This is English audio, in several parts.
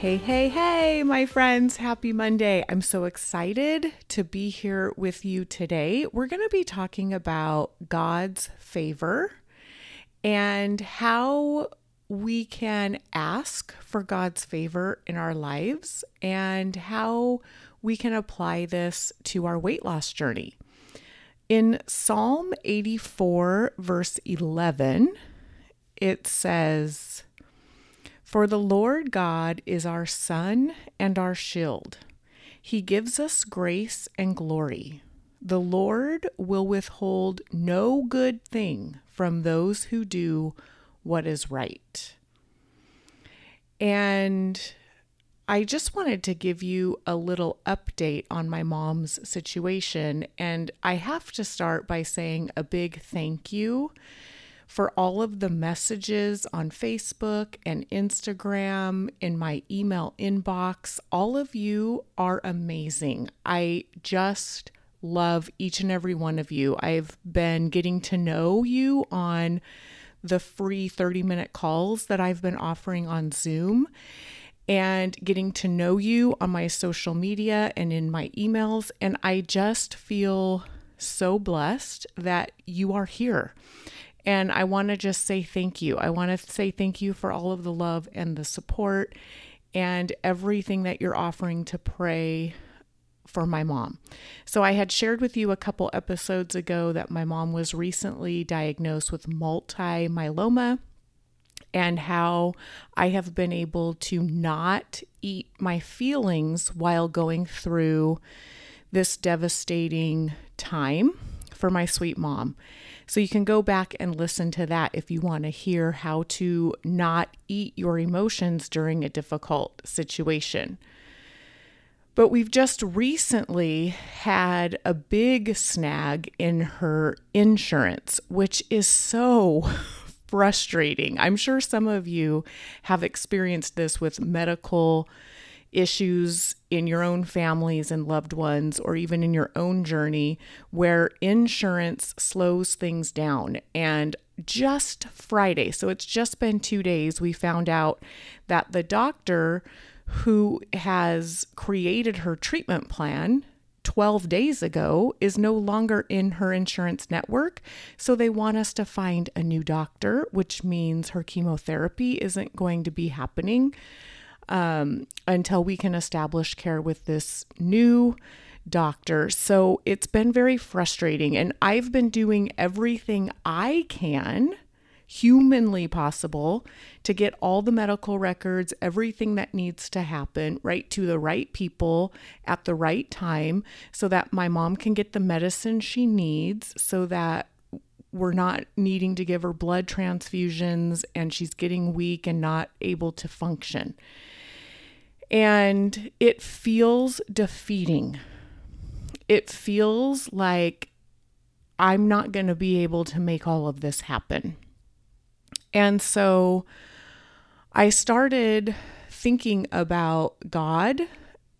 Hey, my friends. Happy Monday. I'm so excited to be here with you today. We're going to be talking about God's favor and how we can ask for God's favor in our lives and how we can apply this to our weight loss journey. In Psalm 84, verse 11, it says, "For the Lord God is our sun and our shield. He gives us grace and glory. The Lord will withhold no good thing from those who do what is right." And I just wanted to give you a little update on my mom's situation. And I have to start by saying a big thank you for all of the messages on Facebook and Instagram, in my email inbox. All of you are amazing. I just love each and every one of you. I've been getting to know you on the free 30-minute calls that I've been offering on Zoom and getting to know you on my social media and in my emails. And I just feel so blessed that you are here. And I want to just say thank you. I want to say thank you for all of the love and the support and everything that you're offering to pray for my mom. So I had shared with you a couple episodes ago that my mom was recently diagnosed with multiple myeloma and how I have been able to not eat my feelings while going through this devastating time for my sweet mom. So you can go back and listen to that if you want to hear how to not eat your emotions during a difficult situation. But we've just recently had a big snag in her insurance, which is so frustrating. I'm sure some of you have experienced this with medical issues in your own families and loved ones, or even in your own journey, where insurance slows things down. And just Friday, so it's just been 2 days, we found out that the doctor who has created her treatment plan 12 days ago is no longer in her insurance network. So they want us to find a new doctor, which means her chemotherapy isn't going to be happening until we can establish care with this new doctor. So it's been very frustrating, and I've been doing everything I can humanly possible to get all the medical records, everything that needs to happen, right to the right people at the right time so that my mom can get the medicine she needs, so that we're not needing to give her blood transfusions and she's getting weak and not able to function. And it feels defeating. It feels like I'm not going to be able to make all of this happen. And so I started thinking about God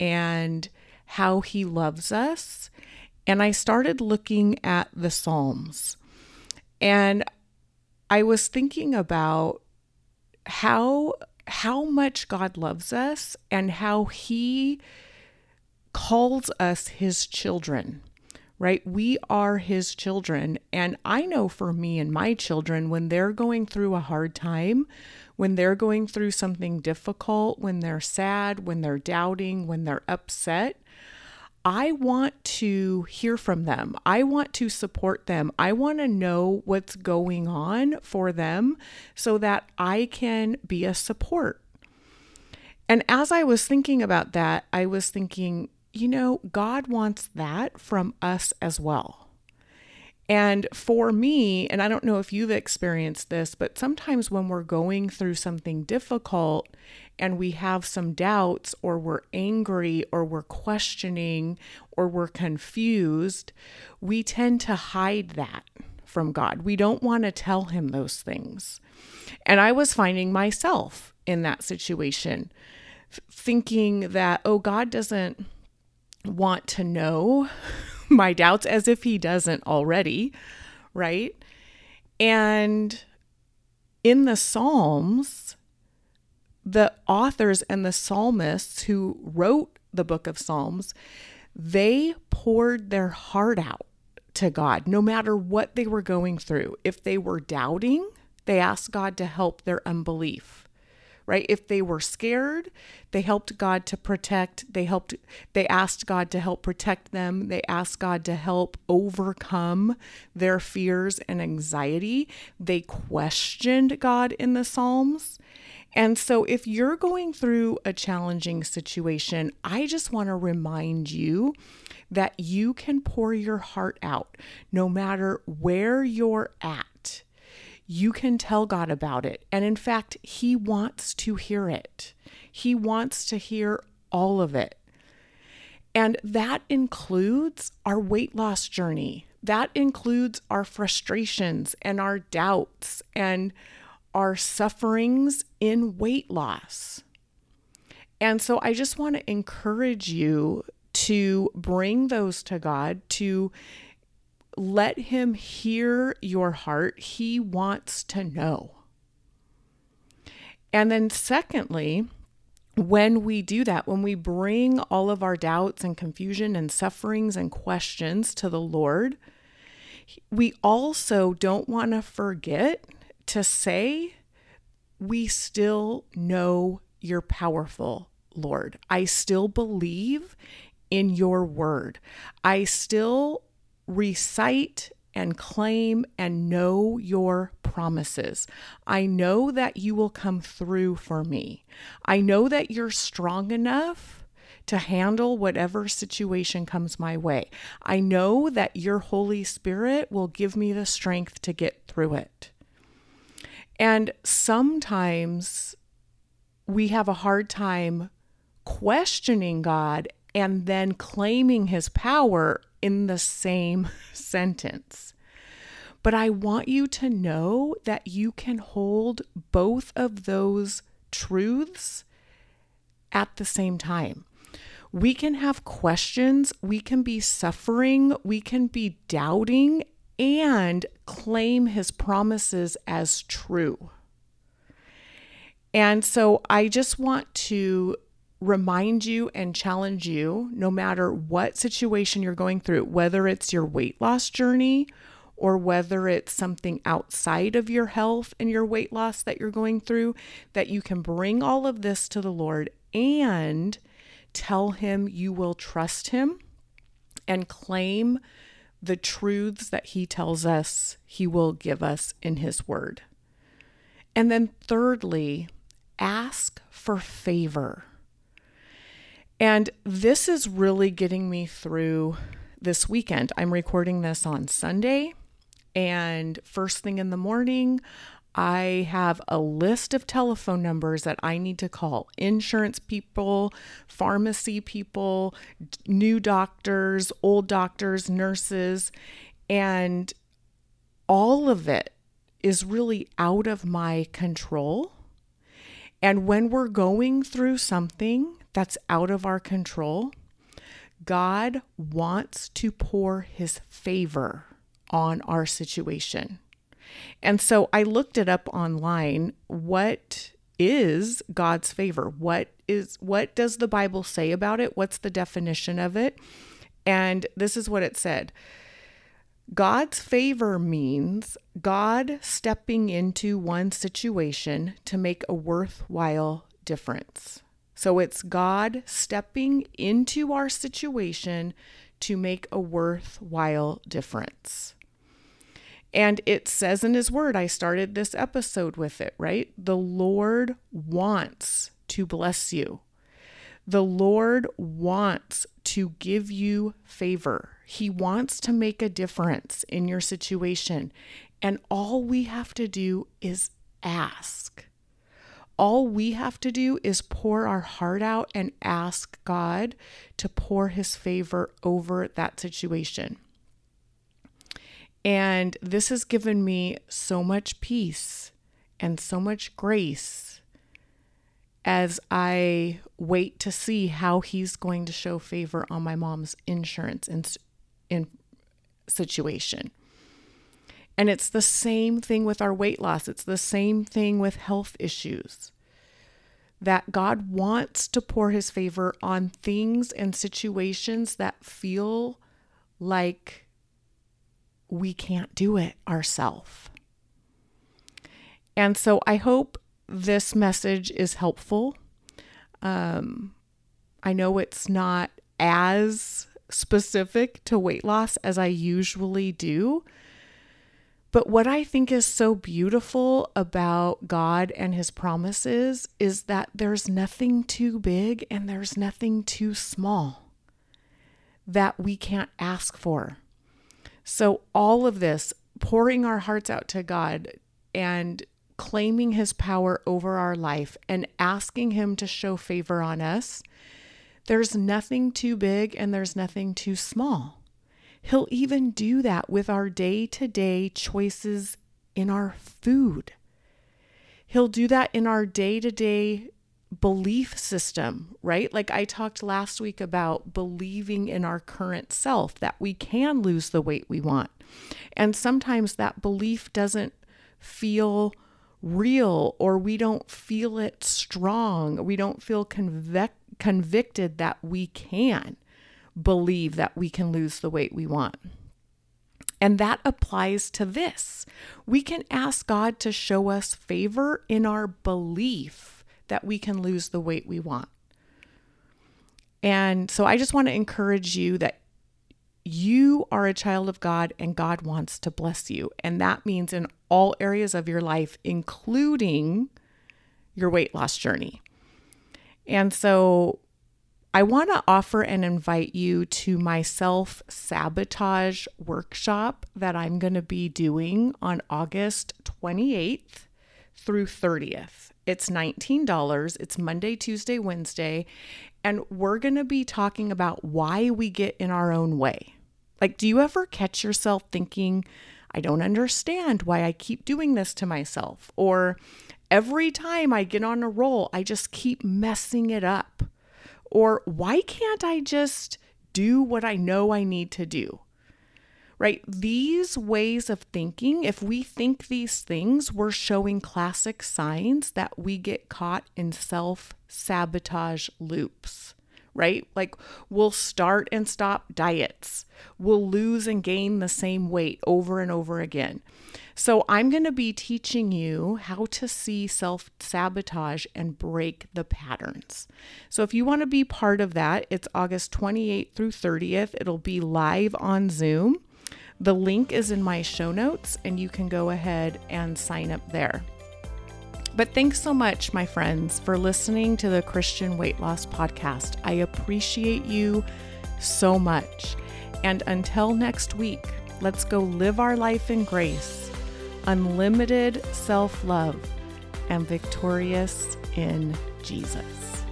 and how He loves us. And I started looking at the Psalms. And I was thinking about how much God loves us and how He calls us His children, right? We are His children. And I know for me and my children, when they're going through a hard time, when they're going through something difficult, when they're sad, when they're doubting, when they're upset, I want to hear from them. I want to support them. I want to know what's going on for them so that I can be a support. And as I was thinking about that, I was thinking, you know, God wants that from us as well. And for me, and I don't know if you've experienced this, but sometimes when we're going through something difficult and we have some doubts, or we're angry, or we're questioning, or we're confused, we tend to hide that from God. We don't want to tell him those things. And I was finding myself in that situation, thinking that, oh, God doesn't want to know my doubts, as if he doesn't already, right? And in the Psalms, the authors and the psalmists who wrote the book of Psalms, they poured their heart out to God, no matter what they were going through. If they were doubting, they asked God to help their unbelief, right? If they were scared, they helped God to protect. They asked God to help protect them. They asked God to help overcome their fears and anxiety. They questioned God in the Psalms. And so if you're going through a challenging situation, I just want to remind you that you can pour your heart out no matter where you're at. You can tell God about it. And in fact, he wants to hear it. He wants to hear all of it. And that includes our weight loss journey. That includes our frustrations and our doubts and our sufferings in weight loss. And so I just want to encourage you to bring those to God, to let him hear your heart. He wants to know. And then secondly, when we do that, when we bring all of our doubts and confusion and sufferings and questions to the Lord, we also don't want to forget to say, we still know you're powerful, Lord. I still believe in your word. I still recite and claim and know your promises. I know that you will come through for me. I know that you're strong enough to handle whatever situation comes my way. I know that your Holy Spirit will give me the strength to get through it. And sometimes we have a hard time questioning God and then claiming his power in the same sentence. But I want you to know that you can hold both of those truths at the same time. We can have questions, we can be suffering, we can be doubting, and claim his promises as true. And so I just want to remind you and challenge you, no matter what situation you're going through, whether it's your weight loss journey or whether it's something outside of your health and your weight loss that you're going through, that you can bring all of this to the Lord and tell him you will trust him and claim the truths that he tells us he will give us in his word. And then thirdly, ask for favor. And this is really getting me through this weekend. I'm recording this on Sunday, and first thing in the morning, I have a list of telephone numbers that I need to call. Insurance people, pharmacy people, new doctors, old doctors, nurses, and all of it is really out of my control. And when we're going through something that's out of our control, God wants to pour his favor on our situation. And so I looked it up online. What is God's favor? What does the Bible say about it? What's the definition of it? And this is what it said. God's favor means God stepping into one situation to make a worthwhile difference. So it's God stepping into our situation to make a worthwhile difference. And it says in his word, I started this episode with it, right? The Lord wants to bless you. The Lord wants to give you favor. He wants to make a difference in your situation. And all we have to do is ask. All we have to do is pour our heart out and ask God to pour his favor over that situation. And this has given me so much peace and so much grace as I wait to see how he's going to show favor on my mom's insurance in situation. And it's the same thing with our weight loss. It's the same thing with health issues. That God wants to pour his favor on things and situations that feel like we can't do it ourselves. And so I hope this message is helpful. I know it's not as specific to weight loss as I usually do. But what I think is so beautiful about God and his promises is that there's nothing too big and there's nothing too small that we can't ask for. So all of this, pouring our hearts out to God and claiming his power over our life and asking him to show favor on us, there's nothing too big and there's nothing too small. He'll even do that with our day-to-day choices in our food. He'll do that in our day-to-day belief system, right? Like I talked last week about believing in our current self, that we can lose the weight we want. And sometimes that belief doesn't feel real, or we don't feel it strong. We don't feel convicted that we can believe that we can lose the weight we want. And that applies to this. We can ask God to show us favor in our belief that we can lose the weight we want. And so I just want to encourage you that you are a child of God and God wants to bless you. And that means in all areas of your life, including your weight loss journey. And so I want to offer and invite you to my self-sabotage workshop that I'm going to be doing on August 28th through 30th. It's $19. It's Monday, Tuesday, Wednesday. And we're going to be talking about why we get in our own way. Like, do you ever catch yourself thinking, I don't understand why I keep doing this to myself? Or every time I get on a roll, I just keep messing it up. Or why can't I just do what I know I need to do, right? These ways of thinking, if we think these things, we're showing classic signs that we get caught in self-sabotage loops, right? Like we'll start and stop diets. We'll lose and gain the same weight over and over again. So I'm going to be teaching you how to see self-sabotage and break the patterns. So if you want to be part of that, it's August 28th through 30th. It'll be live on Zoom. The link is in my show notes and you can go ahead and sign up there. But thanks so much, my friends, for listening to the Christian Weight Loss Podcast. I appreciate you so much. And until next week, let's go live our life in grace, unlimited self-love, and victorious in Jesus.